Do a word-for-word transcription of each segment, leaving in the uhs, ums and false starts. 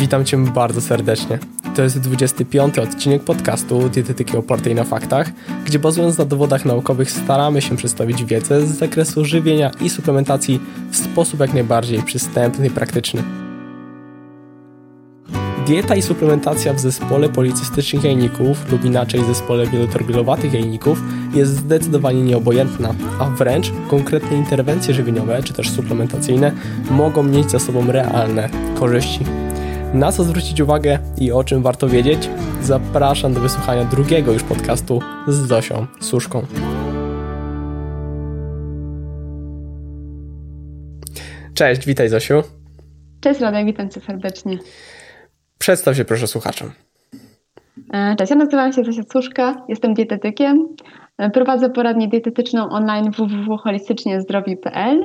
Witam Cię bardzo serdecznie. To jest dwudziesty piąty odcinek podcastu Dietetyki opartej na faktach, gdzie bazując na dowodach naukowych staramy się przedstawić wiedzę z zakresu żywienia i suplementacji w sposób jak najbardziej przystępny i praktyczny. Dieta i suplementacja w zespole policystycznych jajników lub inaczej zespole wielotorbilowatych jajników jest zdecydowanie nieobojętna, a wręcz konkretne interwencje żywieniowe czy też suplementacyjne mogą mieć za sobą realne korzyści. Na co zwrócić uwagę i o czym warto wiedzieć? Zapraszam do wysłuchania drugiego już podcastu z Zosią Suszką. Cześć, witaj Zosiu. Cześć Radek, witam Cię serdecznie. Przedstaw się proszę słuchaczom. Cześć, ja nazywam się Zosia Suszka, jestem dietetykiem. Prowadzę poradnię dietetyczną online w w w kropka holistycznie zdrowi kropka p l.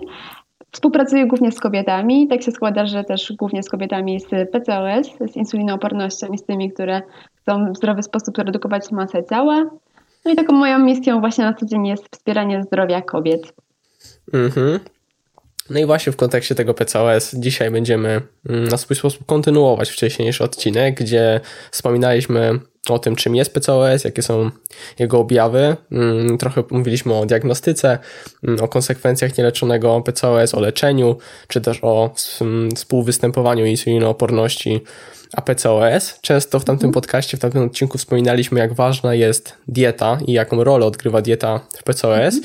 Współpracuję głównie z kobietami. Tak się składa, że też głównie z kobietami z P C O S, z insulinoopornością i z tymi, które chcą w zdrowy sposób redukować masę ciała. No i taką moją misją właśnie na co dzień jest wspieranie zdrowia kobiet. Mhm. No i właśnie w kontekście tego P C O S dzisiaj będziemy na swój sposób kontynuować wcześniejszy odcinek, gdzie wspominaliśmy o tym, czym jest P C O S, jakie są jego objawy. Trochę mówiliśmy o diagnostyce, o konsekwencjach nieleczonego P C O S, o leczeniu, czy też o współwystępowaniu insulinooporności, a P C O S. Często w tamtym podcaście, w tamtym odcinku wspominaliśmy, jak ważna jest dieta i jaką rolę odgrywa dieta w P C O S.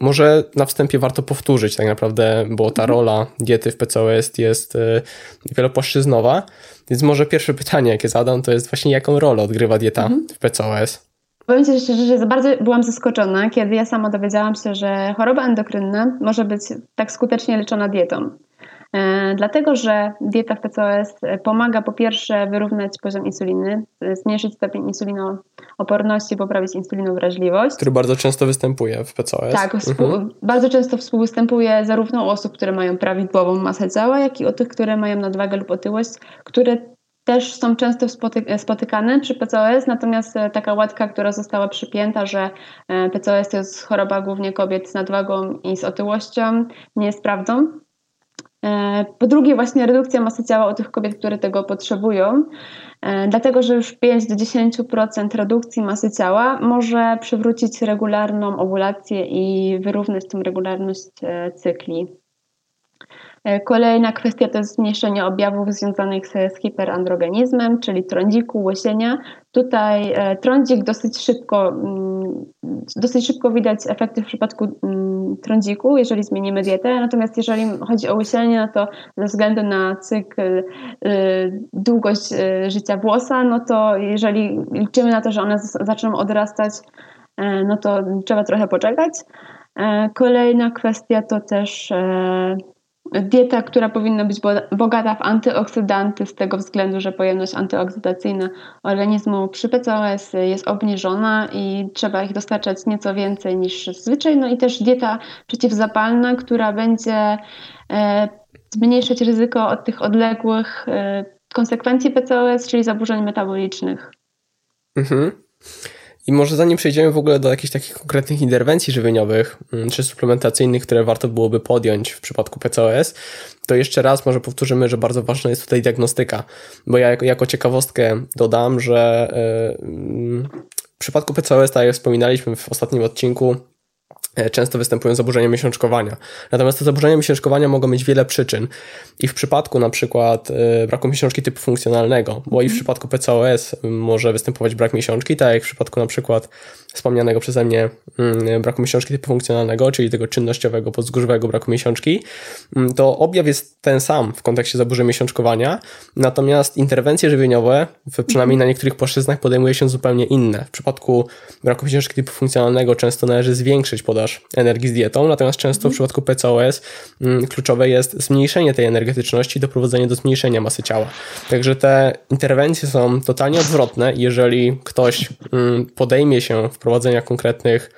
Może na wstępie warto powtórzyć tak naprawdę, bo ta rola diety w P C O S jest wielopłaszczyznowa. Więc może pierwsze pytanie, jakie zadam, to jest właśnie jaką rolę odgrywa dieta mhm. w P C O S? Powiem Ci szczerze, że bardzo byłam zaskoczona, kiedy ja sama dowiedziałam się, że choroba endokrynna może być tak skutecznie leczona dietą. E, dlatego, że dieta w P C O S pomaga po pierwsze wyrównać poziom insuliny, zmniejszyć stopień insulinooporności, poprawić insulinowrażliwość. Który bardzo często występuje w P C O S. Tak, współ, mhm. bardzo często współwystępuje zarówno u osób, które mają prawidłową masę ciała, jak i u tych, które mają nadwagę lub otyłość, które też są często spoty- spotykane przy P C O S, natomiast taka łatka, która została przypięta, że P C O S to jest choroba głównie kobiet z nadwagą i z otyłością, nie jest prawdą. Po drugie właśnie redukcja masy ciała u tych kobiet, które tego potrzebują, dlatego że już pięć do dziesięciu procent redukcji masy ciała może przywrócić regularną owulację i wyrównać tą regularność cykli. Kolejna kwestia to jest zmniejszenie objawów związanych z hiperandrogenizmem, czyli trądziku, łysienia. Tutaj trądzik dosyć szybko, dosyć szybko widać efekty w przypadku trądziku, jeżeli zmienimy dietę. Natomiast jeżeli chodzi o łysienie, to ze względu na cykl, długość życia włosa, no to jeżeli liczymy na to, że one zaczną odrastać, no to trzeba trochę poczekać. Kolejna kwestia to też dieta, która powinna być bogata w antyoksydanty z tego względu, że pojemność antyoksydacyjna organizmu przy P C O S jest obniżona i trzeba ich dostarczać nieco więcej niż zazwyczaj. No i też dieta przeciwzapalna, która będzie zmniejszać ryzyko od tych odległych konsekwencji P C O S, czyli zaburzeń metabolicznych. Mhm. I może zanim przejdziemy w ogóle do jakichś takich konkretnych interwencji żywieniowych czy suplementacyjnych, które warto byłoby podjąć w przypadku P C O S, to jeszcze raz może powtórzymy, że bardzo ważna jest tutaj diagnostyka, bo ja jako, jako ciekawostkę dodam, że w przypadku P C O S, tak jak wspominaliśmy w ostatnim odcinku, często występują zaburzenia miesiączkowania. Natomiast te zaburzenia miesiączkowania mogą mieć wiele przyczyn. I w przypadku na przykład braku miesiączki typu funkcjonalnego, bo i w przypadku P C O S może występować brak miesiączki, tak jak w przypadku na przykład wspomnianego przeze mnie braku miesiączki typu funkcjonalnego, czyli tego czynnościowego, podzgórzowego braku miesiączki, to objaw jest ten sam w kontekście zaburzeń miesiączkowania, natomiast interwencje żywieniowe, przynajmniej na niektórych płaszczyznach, podejmuje się zupełnie inne. W przypadku braku miesiączki typu funkcjonalnego często należy zwiększyć podaż energii z dietą, natomiast często w przypadku P C O S m, kluczowe jest zmniejszenie tej energetyczności i doprowadzenie do zmniejszenia masy ciała. Także te interwencje są totalnie odwrotne. Jeżeli ktoś m, podejmie się wprowadzenia konkretnych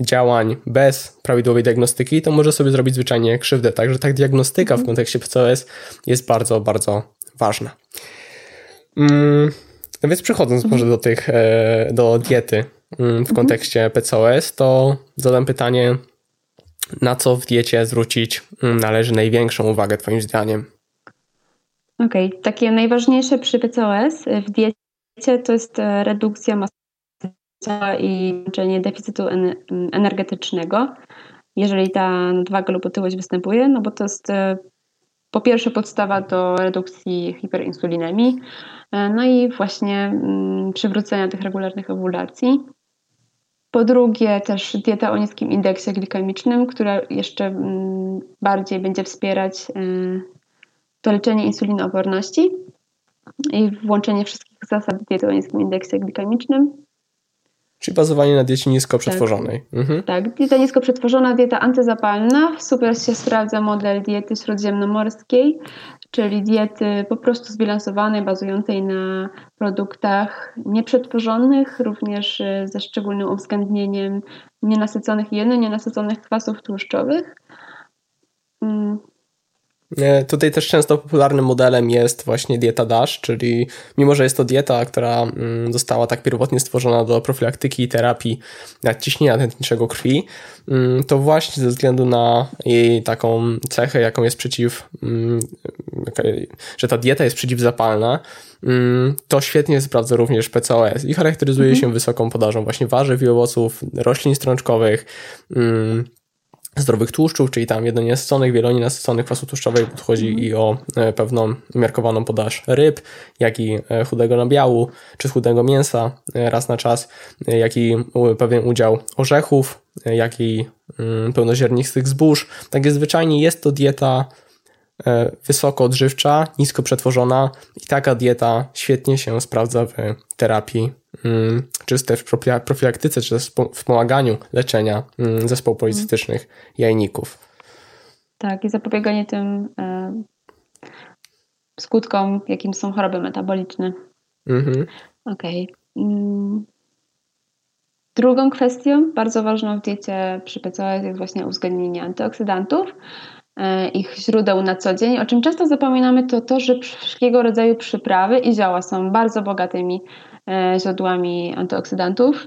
działań bez prawidłowej diagnostyki, to może sobie zrobić zwyczajnie krzywdę. Także ta diagnostyka w kontekście P C O S jest bardzo, bardzo ważna. Mm, no więc przechodząc może do tych, do diety w kontekście P C O S, to zadam pytanie, na co w diecie zwrócić należy największą uwagę Twoim zdaniem? Okej, okay. Takie najważniejsze przy P C O S w diecie to jest redukcja masy ciała i leczenie deficytu energetycznego, jeżeli ta nadwaga lub otyłość występuje, no bo to jest po pierwsze podstawa do redukcji hiperinsulinemii, no i właśnie przywrócenia tych regularnych owulacji. Po drugie też dieta o niskim indeksie glikemicznym, która jeszcze bardziej będzie wspierać to leczenie insulinooporności i włączenie wszystkich zasad diety o niskim indeksie glikemicznym. Czyli bazowanie na diecie nisko przetworzonej. Tak, mhm. tak, dieta nisko przetworzona, dieta antyzapalna. Super się sprawdza model diety śródziemnomorskiej, czyli diety po prostu zbilansowanej, bazującej na produktach nieprzetworzonych, również ze szczególnym uwzględnieniem nienasyconych jeny, nienasyconych kwasów tłuszczowych. Mm. Tutaj też często popularnym modelem jest właśnie dieta D A S H, czyli mimo, że jest to dieta, która została tak pierwotnie stworzona do profilaktyki i terapii nadciśnienia tętniczego krwi, to właśnie ze względu na jej taką cechę, jaką jest przeciw, że ta dieta jest przeciwzapalna, to świetnie sprawdza również P C O S i charakteryzuje mhm. się wysoką podażą właśnie warzyw i owoców, roślin strączkowych, zdrowych tłuszczów, czyli tam jednonienasyconych, wielonienasyconych kwasów tłuszczowych, podchodzi i o pewną umiarkowaną podaż ryb, jak i chudego nabiału, czy chudego mięsa raz na czas, jak i pewien udział orzechów, jak i pełnoziarnistych zbóż. Także zwyczajnie jest to dieta wysoko odżywcza, nisko przetworzona i taka dieta świetnie się sprawdza w terapii, czy też w profilaktyce, czy w pomaganiu leczenia zespołu policystycznych jajników. Tak, i zapobieganie tym skutkom, jakim są choroby metaboliczne. Mhm. Okej. Okay. Drugą kwestią bardzo ważną w diecie przy P C O S jest właśnie uwzględnienie antyoksydantów, ich źródeł na co dzień. O czym często zapominamy, to to, że wszelkiego rodzaju przyprawy i zioła są bardzo bogatymi źródłami antyoksydantów.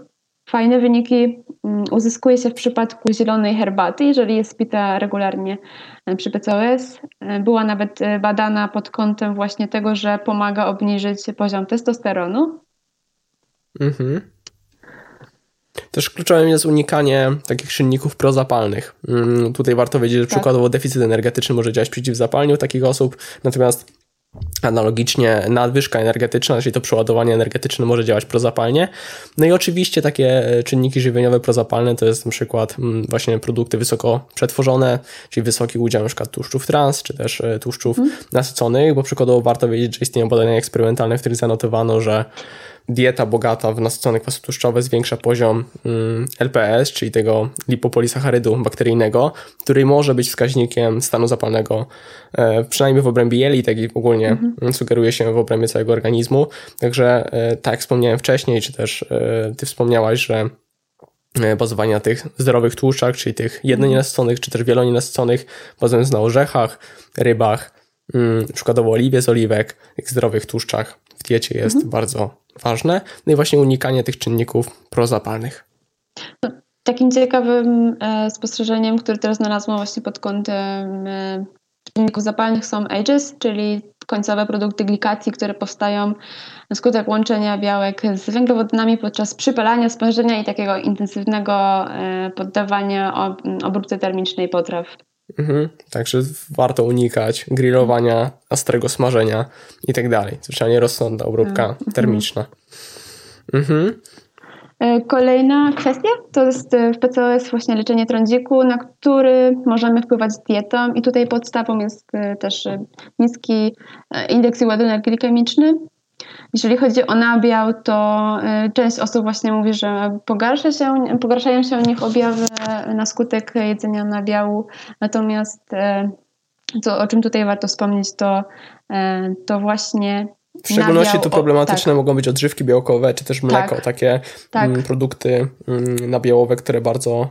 Fajne wyniki uzyskuje się w przypadku zielonej herbaty, jeżeli jest pita regularnie przy P C O S. Była nawet badana pod kątem właśnie tego, że pomaga obniżyć poziom testosteronu. Mhm. Też kluczowym jest unikanie takich czynników prozapalnych. Tutaj warto wiedzieć, że tak. przykładowo deficyt energetyczny może działać przeciwzapalnie u takich osób, natomiast analogicznie nadwyżka energetyczna, czyli to przeładowanie energetyczne, może działać prozapalnie. No i oczywiście takie czynniki żywieniowe prozapalne to jest na przykład właśnie produkty wysoko przetworzone, czyli wysoki udział na przykład tłuszczów trans, czy też tłuszczów hmm. nasyconych, bo przykładowo warto wiedzieć, że istnieją badania eksperymentalne, w których zanotowano, że dieta bogata w nasycone kwasy tłuszczowe zwiększa poziom L P S, czyli tego lipopolisacharydu bakteryjnego, który może być wskaźnikiem stanu zapalnego, przynajmniej w obrębie jelit, tak i ogólnie mhm. sugeruje się w obrębie całego organizmu. Także tak jak wspomniałem wcześniej, czy też ty wspomniałaś, że bazowanie na tych zdrowych tłuszczach, czyli tych jednonienasyconych, czy też wielonienasyconych, bazując na orzechach, rybach, przykładowo oliwie z oliwek, tych zdrowych tłuszczach w diecie jest mhm. bardzo ważne. No i właśnie unikanie tych czynników prozapalnych. No, takim ciekawym e, spostrzeżeniem, które teraz znalazłam właśnie pod kątem e, czynników zapalnych, są A G E s, czyli końcowe produkty glikacji, które powstają wskutek łączenia białek z węglowodanami podczas przypalania, smażenia i takiego intensywnego e, poddawania ob, obróbce termicznej potraw. Mhm, także warto unikać grillowania, ostrego smażenia i tak dalej. Zwyczajnie rozsądna obróbka mhm. termiczna. Mhm. Kolejna kwestia to jest w P C O S właśnie leczenie trądziku, na który możemy wpływać dietą i tutaj podstawą jest też niski indeks i ładunek glikemiczny. Jeżeli chodzi o nabiał, to część osób właśnie mówi, że pogarsza się, pogarszają się u nich objawy na skutek jedzenia nabiału. Natomiast to, o czym tutaj warto wspomnieć, to, to właśnie w szczególności nabiał, tu problematyczne o, tak. mogą być odżywki białkowe, czy też mleko, tak, takie tak. M, produkty m, nabiałowe, które bardzo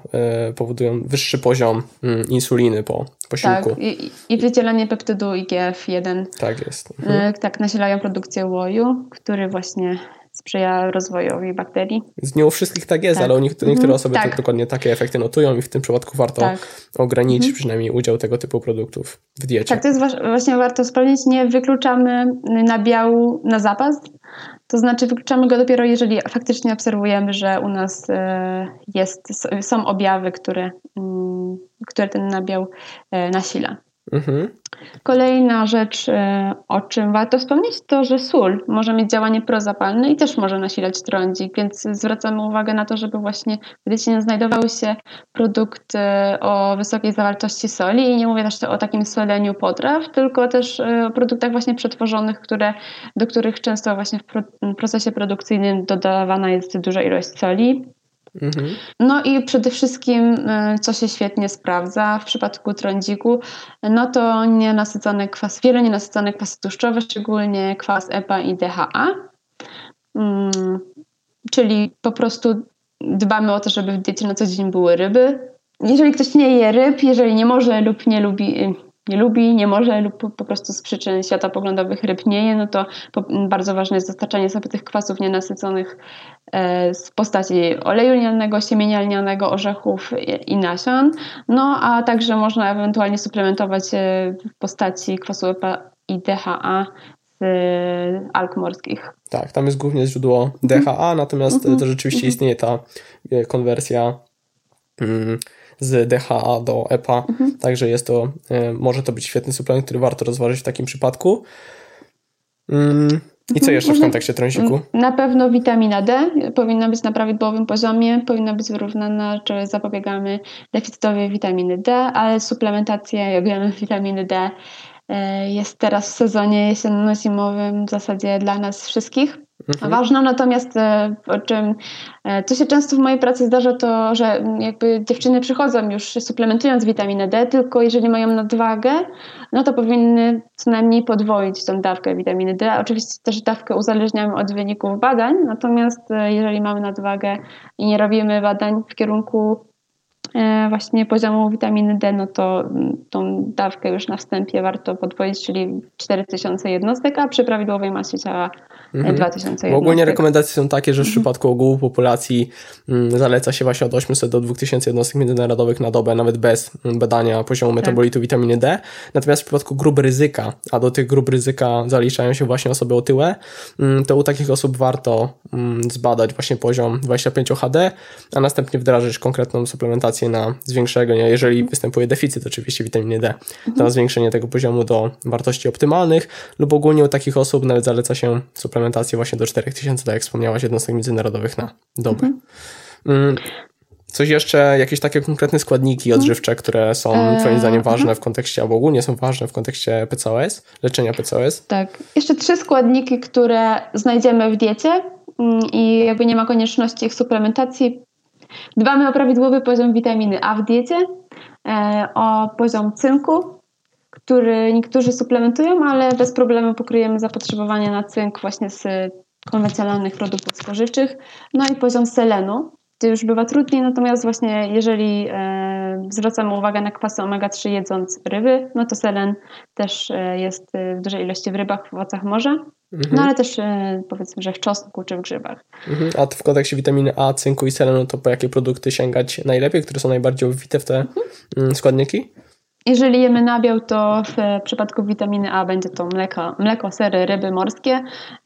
y, powodują wyższy poziom m, insuliny po posiłku. Tak. I, i wydzielanie peptydu I G F jeden. Tak jest. Mhm. Y, tak, nasilają produkcję łoju, który właśnie sprzyja rozwojowi bakterii. Nie u wszystkich tak jest, tak. ale u niektórych, niektóre mm, osoby tak. Tak dokładnie takie efekty notują i w tym przypadku warto tak. ograniczyć mm. przynajmniej udział tego typu produktów w diecie. Tak, to jest właśnie warto sprawdzić. Nie wykluczamy nabiału na zapas, to znaczy wykluczamy go dopiero, jeżeli faktycznie obserwujemy, że u nas jest, są objawy, które, które ten nabiał nasila. Mhm. Kolejna rzecz, o czym warto wspomnieć, to, że sól może mieć działanie prozapalne i też może nasilać trądzik, więc zwracamy uwagę na to, żeby właśnie w diecie znajdowały się produkty o wysokiej zawartości soli i nie mówię też o takim soleniu potraw, tylko też o produktach właśnie przetworzonych, które, do których często właśnie w procesie produkcyjnym dodawana jest duża ilość soli. Mhm. No i przede wszystkim, co się świetnie sprawdza w przypadku trądziku, no to nienasycony kwas, wiele nienasyconych kwasów tłuszczowych, szczególnie kwas E P A i D H A, hmm, czyli po prostu dbamy o to, żeby w diecie na co dzień były ryby. Jeżeli ktoś nie je ryb, jeżeli nie może lub nie lubi... nie lubi, nie może lub po prostu z przyczyn światopoglądowych ryb nie je, no to bardzo ważne jest dostarczanie sobie tych kwasów nienasyconych w postaci oleju lnianego, siemienia lnianego, orzechów i nasion. No a także można ewentualnie suplementować w postaci kwasu E P A i D H A z alg morskich. Tak, tam jest głównie źródło D H A, natomiast to rzeczywiście istnieje ta konwersja z D H A do E P A, mhm. także jest to, może to być świetny suplement, który warto rozważyć w takim przypadku. Mm. I co jeszcze w kontekście trądziku? Na pewno witamina D powinna być na prawidłowym poziomie, powinna być wyrównana, czy zapobiegamy deficytowi witaminy D, ale suplementacja, jak wiemy, witaminy D jest teraz w sezonie jesienno-zimowym w zasadzie dla nas wszystkich. Mhm. Ważna, natomiast o czym, co się często w mojej pracy zdarza, to że jakby dziewczyny przychodzą już suplementując witaminę D, tylko jeżeli mają nadwagę, no to powinny co najmniej podwoić tą dawkę witaminy D. Oczywiście też dawkę uzależniamy od wyników badań, natomiast jeżeli mamy nadwagę i nie robimy badań w kierunku właśnie poziomu witaminy D, no to tą dawkę już na wstępie warto podwoić, czyli cztery tysiące jednostek, a przy prawidłowej masie ciała mhm. dwa tysiące jednostek. Ogólnie rekomendacje są takie, że w mhm. przypadku ogółu populacji zaleca się właśnie od ośmiuset do dwa tysiące jednostek międzynarodowych na dobę, nawet bez badania poziomu tak. metabolitu witaminy D. Natomiast w przypadku grup ryzyka, a do tych grup ryzyka zaliczają się właśnie osoby otyłe, to u takich osób warto zbadać właśnie poziom dwadzieścia pięć H D, a następnie wdrażyć konkretną suplementację na zwiększenie, jeżeli występuje deficyt oczywiście witaminy D, to zwiększenie tego poziomu do wartości optymalnych lub ogólnie u takich osób nawet zaleca się suplementację właśnie do czterech tysięcy, tak jak wspomniałaś, jednostek międzynarodowych na dobę. Mm. Coś jeszcze, jakieś takie konkretne składniki odżywcze, które są twoim zdaniem ważne w kontekście, albo ogólnie są ważne w kontekście P C O S, leczenia P C O S? Tak. Jeszcze trzy składniki, które znajdziemy w diecie i jakby nie ma konieczności ich suplementacji. Dbamy o prawidłowy poziom witaminy A w diecie, o poziom cynku, który niektórzy suplementują, ale bez problemu pokryjemy zapotrzebowanie na cynk właśnie z konwencjonalnych produktów spożywczych. No i poziom selenu, gdzie już bywa trudniej, natomiast właśnie jeżeli zwracamy uwagę na kwasy omega trzy jedząc ryby, no to selen też jest w dużej ilości w rybach, w owocach morza. No ale też powiedzmy, że w czosnku czy w grzybach. A w kontekście witaminy A, cynku i selenu to po jakie produkty sięgać najlepiej, które są najbardziej obfite w te mhm. składniki? Jeżeli jemy nabiał, to w przypadku witaminy A będzie to mleko, mleko, sery, ryby morskie,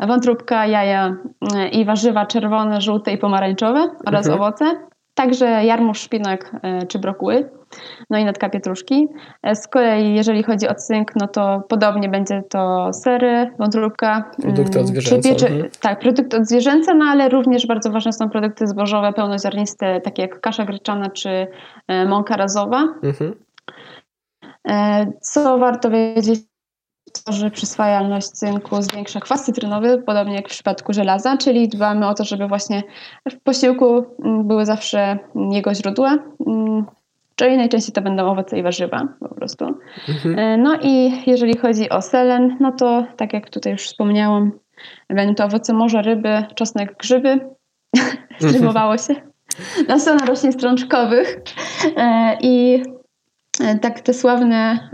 wątróbka, jaja i warzywa czerwone, żółte i pomarańczowe oraz mhm. owoce. Także jarmuż, szpinak czy brokuły, no i natka pietruszki. Z kolei jeżeli chodzi o cynk, no to podobnie będzie to sery, wątróbka. Produkty odzwierzęce. Pieczy... Tak, produkty odzwierzęce, no ale również bardzo ważne są produkty zbożowe, pełnoziarniste, takie jak kasza gryczana czy mąka razowa. Mhm. Co warto wiedzieć? To, że przyswajalność cynku zwiększa kwas cytrynowy, podobnie jak w przypadku żelaza, czyli dbamy o to, żeby właśnie w posiłku były zawsze jego źródła, czyli najczęściej to będą owoce i warzywa po prostu. Mhm. No i jeżeli chodzi o selen, no to tak jak tutaj już wspomniałam, będą to owoce morza, ryby, czosnek, grzyby, rymowało się, nasiona roślin strączkowych i tak te sławne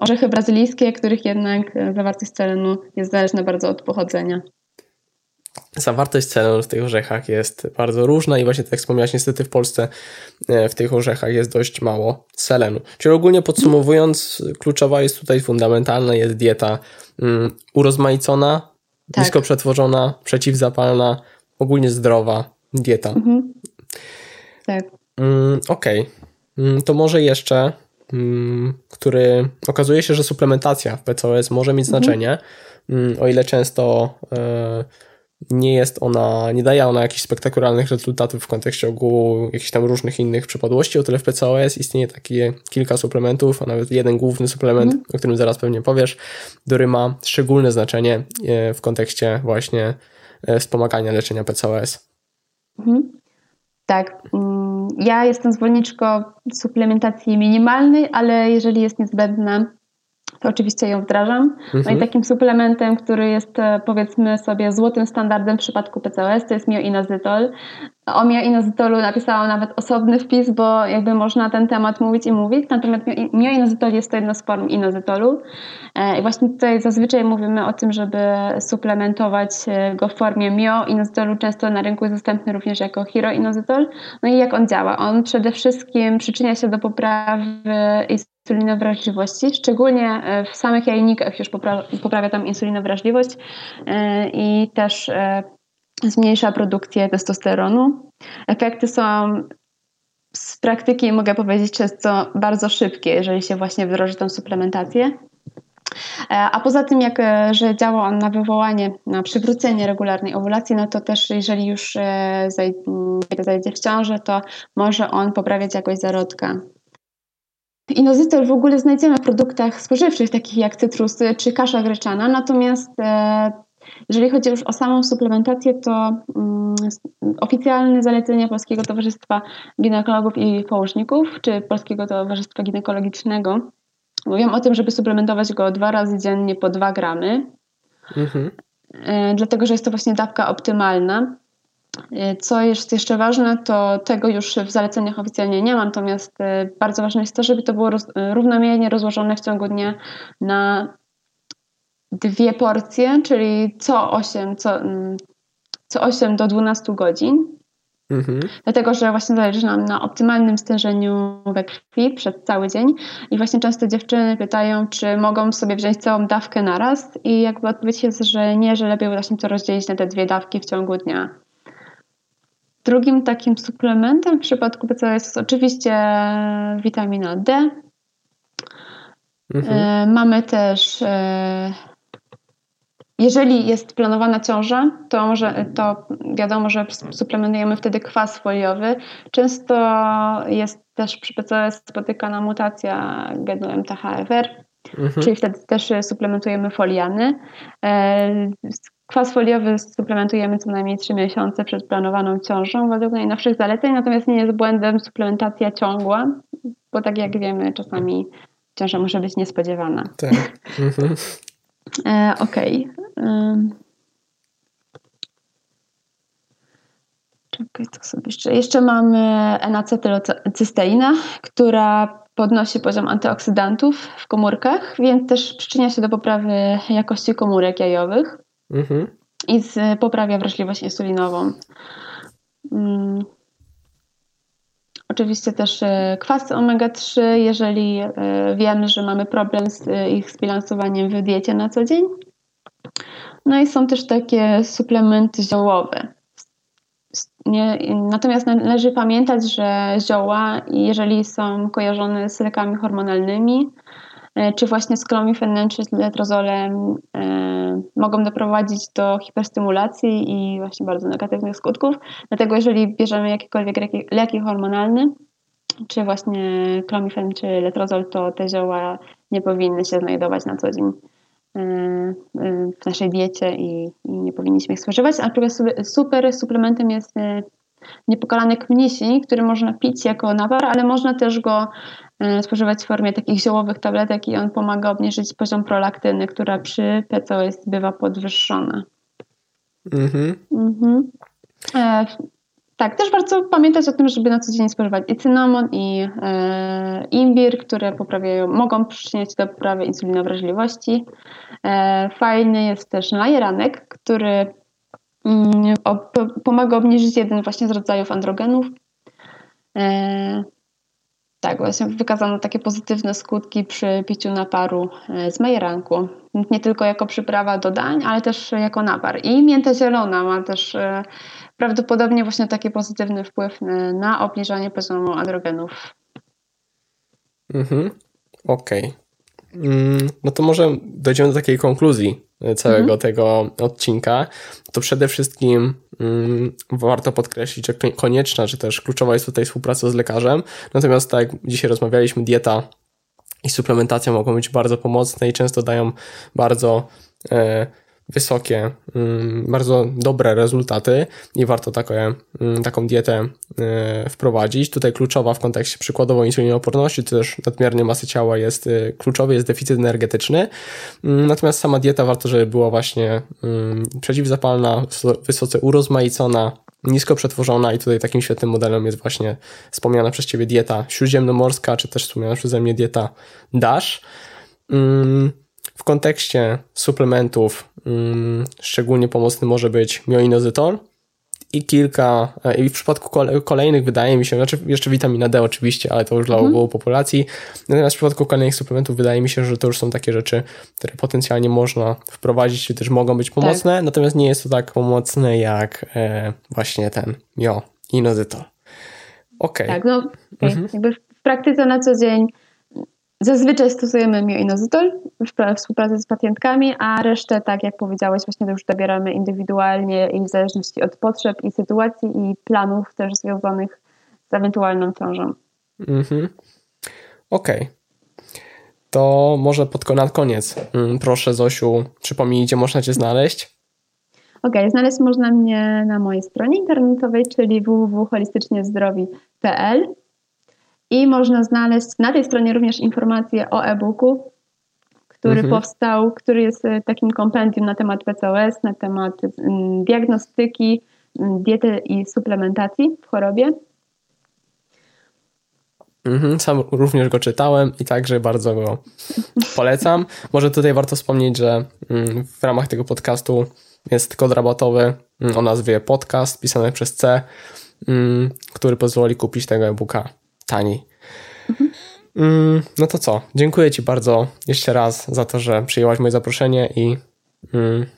orzechy brazylijskie, których jednak zawartość selenu jest zależna bardzo od pochodzenia. zawartość selenu w tych orzechach jest bardzo różna i właśnie tak jak wspomniałeś, niestety w Polsce w tych orzechach jest dość mało selenu. Czyli ogólnie podsumowując, kluczowa jest tutaj fundamentalna, jest dieta um, urozmaicona, tak. nisko przetworzona, przeciwzapalna, ogólnie zdrowa dieta. Mhm. Tak. Um, Okej, okay. To może jeszcze, um, który okazuje się, że suplementacja w P C O S może mieć mhm. znaczenie, um, o ile często e, nie jest ona, nie daje ona jakichś spektakularnych rezultatów w kontekście ogółu jakichś tam różnych innych przypadłości, o tyle w P C O S istnieje takie kilka suplementów, a nawet jeden główny suplement, mm. o którym zaraz pewnie powiesz, który ma szczególne znaczenie w kontekście właśnie wspomagania leczenia P C O S. Mm. Tak, ja jestem zwolenniczką suplementacji minimalnej, ale jeżeli jest niezbędna, to oczywiście ją wdrażam. No mhm. i takim suplementem, który jest, powiedzmy sobie, złotym standardem w przypadku P C O S, to jest mioinozytol. O mioinozytolu napisałam nawet osobny wpis, bo jakby można ten temat mówić i mówić, natomiast mioinozytol jest to jedna z form inozytolu. I właśnie tutaj zazwyczaj mówimy o tym, żeby suplementować go w formie mioinozytolu. Często na rynku jest dostępny również jako heroinozytol. No i jak on działa? On przede wszystkim przyczynia się do poprawy insulinowrażliwości, szczególnie w samych jajnikach już popra- poprawia tam insulinowrażliwość i też zmniejsza produkcję testosteronu. Efekty są z praktyki, mogę powiedzieć, często bardzo szybkie, jeżeli się właśnie wdroży tą suplementację. A poza tym, jak, że działa on na wywołanie, na przywrócenie regularnej owulacji, no to też jeżeli już zajdzie w ciążę, to może on poprawiać jakość zarodka. Inozytol w ogóle znajdziemy w produktach spożywczych, takich jak cytrusy czy kasza gryczana, natomiast jeżeli chodzi już o samą suplementację, to um, oficjalne zalecenia Polskiego Towarzystwa Ginekologów i Położników, czy Polskiego Towarzystwa Ginekologicznego, mówią o tym, żeby suplementować go dwa razy dziennie po dwa gramy, mhm. e, dlatego że jest to właśnie dawka optymalna. Co jest jeszcze ważne, to tego już w zaleceniach oficjalnie nie ma, natomiast bardzo ważne jest to, żeby to było roz, równomiernie rozłożone w ciągu dnia na dwie porcje, czyli co osiem, co, co osiem do dwunastu godzin. Mhm. Dlatego, że właśnie zależy nam na optymalnym stężeniu we krwi przez cały dzień i właśnie często dziewczyny pytają, czy mogą sobie wziąć całą dawkę naraz i jakby odpowiedź jest, że nie, że lepiej właśnie to rozdzielić na te dwie dawki w ciągu dnia. Drugim takim suplementem w przypadku P C O S jest oczywiście witamina D. Mhm. E, mamy też, e, jeżeli jest planowana ciąża, to, może, to wiadomo, że suplementujemy wtedy kwas foliowy. Często jest też przy P C O S spotykana mutacja genu M T H F R, mhm. czyli wtedy też suplementujemy foliany. E, Kwas foliowy suplementujemy co najmniej trzy miesiące przed planowaną ciążą według najnowszych zaleceń, natomiast nie jest błędem suplementacja ciągła, bo tak jak wiemy, czasami ciąża może być niespodziewana. Tak. Mhm. e, Okej. Okay. Um. Czekaj, co sobie jeszcze. Jeszcze mamy N-acetylocysteinę, która podnosi poziom antyoksydantów w komórkach, więc też przyczynia się do poprawy jakości komórek jajowych. Mhm. I z, poprawia wrażliwość insulinową. Hmm. Oczywiście też e, kwas omega trzy, jeżeli e, wiemy, że mamy problem z e, ich zbilansowaniem w diecie na co dzień. No i są też takie suplementy ziołowe. Nie, natomiast należy pamiętać, że zioła, jeżeli są kojarzone z lekami hormonalnymi, czy właśnie sklomifenem, czy letrozolem e, mogą doprowadzić do hiperstymulacji i właśnie bardzo negatywnych skutków. Dlatego jeżeli bierzemy jakiekolwiek leki, leki hormonalne, czy właśnie klomifen, czy letrozol, to te zioła nie powinny się znajdować na co dzień e, e, w naszej diecie i, i nie powinniśmy ich spożywać. A super suplementem jest e, niepokalany kminisin, który można pić jako napar, ale można też go spożywać w formie takich ziołowych tabletek i on pomaga obniżyć poziom prolaktyny, która przy P C O S bywa podwyższona. Mhm. Mhm. E, tak, też warto pamiętać o tym, żeby na co dzień spożywać i cynamon, i e, imbir, które poprawiają, mogą przyczyniać do poprawy insulinowrażliwości. E, fajny jest też najeranek, który pomaga obniżyć jeden właśnie z rodzajów androgenów. Tak, właśnie wykazano takie pozytywne skutki przy piciu naparu z majeranku. Nie tylko jako przyprawa do dań, ale też jako napar. I mięta zielona ma też prawdopodobnie właśnie taki pozytywny wpływ na obniżanie poziomu androgenów. Mhm, okej. Okay. No to może dojdziemy do takiej konkluzji całego mhm. tego odcinka. To przede wszystkim mm, warto podkreślić, że konieczna, czy też kluczowa jest tutaj współpraca z lekarzem. Natomiast tak jak dzisiaj rozmawialiśmy, dieta i suplementacja mogą być bardzo pomocne i często dają bardzo e, wysokie, m, bardzo dobre rezultaty i warto takie, m, taką dietę e, wprowadzić. Tutaj kluczowa w kontekście przykładowo insulinooporności, czy też nadmiernej masy ciała jest e, kluczowy, jest deficyt energetyczny. M, natomiast sama dieta warto, żeby była właśnie m, przeciwzapalna, wysoce urozmaicona, nisko przetworzona i tutaj takim świetnym modelem jest właśnie wspomniana przez Ciebie dieta śródziemnomorska, czy też wspomniana przeze mnie dieta D A S H. W kontekście suplementów szczególnie pomocny może być mioinozytol i kilka, i w przypadku kolejnych wydaje mi się, znaczy jeszcze witamina D oczywiście, ale to już dla ogółu populacji, natomiast w przypadku kolejnych suplementów wydaje mi się, że to już są takie rzeczy, które potencjalnie można wprowadzić, czy też mogą być pomocne, tak. Natomiast nie jest to tak pomocne jak właśnie ten mioinozytol. Okej. Okay. Tak, no mhm. jakby w praktyce na co dzień zazwyczaj stosujemy mioinozytol w współpracy z pacjentkami, a resztę, tak jak powiedziałeś, właśnie to już dobieramy indywidualnie i w zależności od potrzeb i sytuacji i planów też związanych z ewentualną ciążą. Mhm. Okej. Okay. To może pod, na koniec proszę Zosiu, przypomnij, gdzie można Cię znaleźć. Okej, okay, znaleźć można mnie na mojej stronie internetowej, czyli w w w kropka holistycznie zdrowi kropka p l. I można znaleźć na tej stronie również informacje o e-booku, który mhm. powstał, który jest takim kompendium na temat P C O S, na temat diagnostyki, diety i suplementacji w chorobie. Mhm, sam również go czytałem i także bardzo go polecam. Może tutaj warto wspomnieć, że w ramach tego podcastu jest kod rabatowy o nazwie podcast, pisany przez C, który pozwoli kupić tego e-booka taniej. Mhm. No to co? Dziękuję Ci bardzo jeszcze raz za to, że przyjęłaś moje zaproszenie i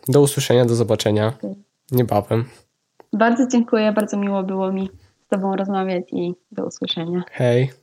do usłyszenia, do zobaczenia niebawem. Bardzo dziękuję, bardzo miło było mi z Tobą rozmawiać i do usłyszenia. Hej.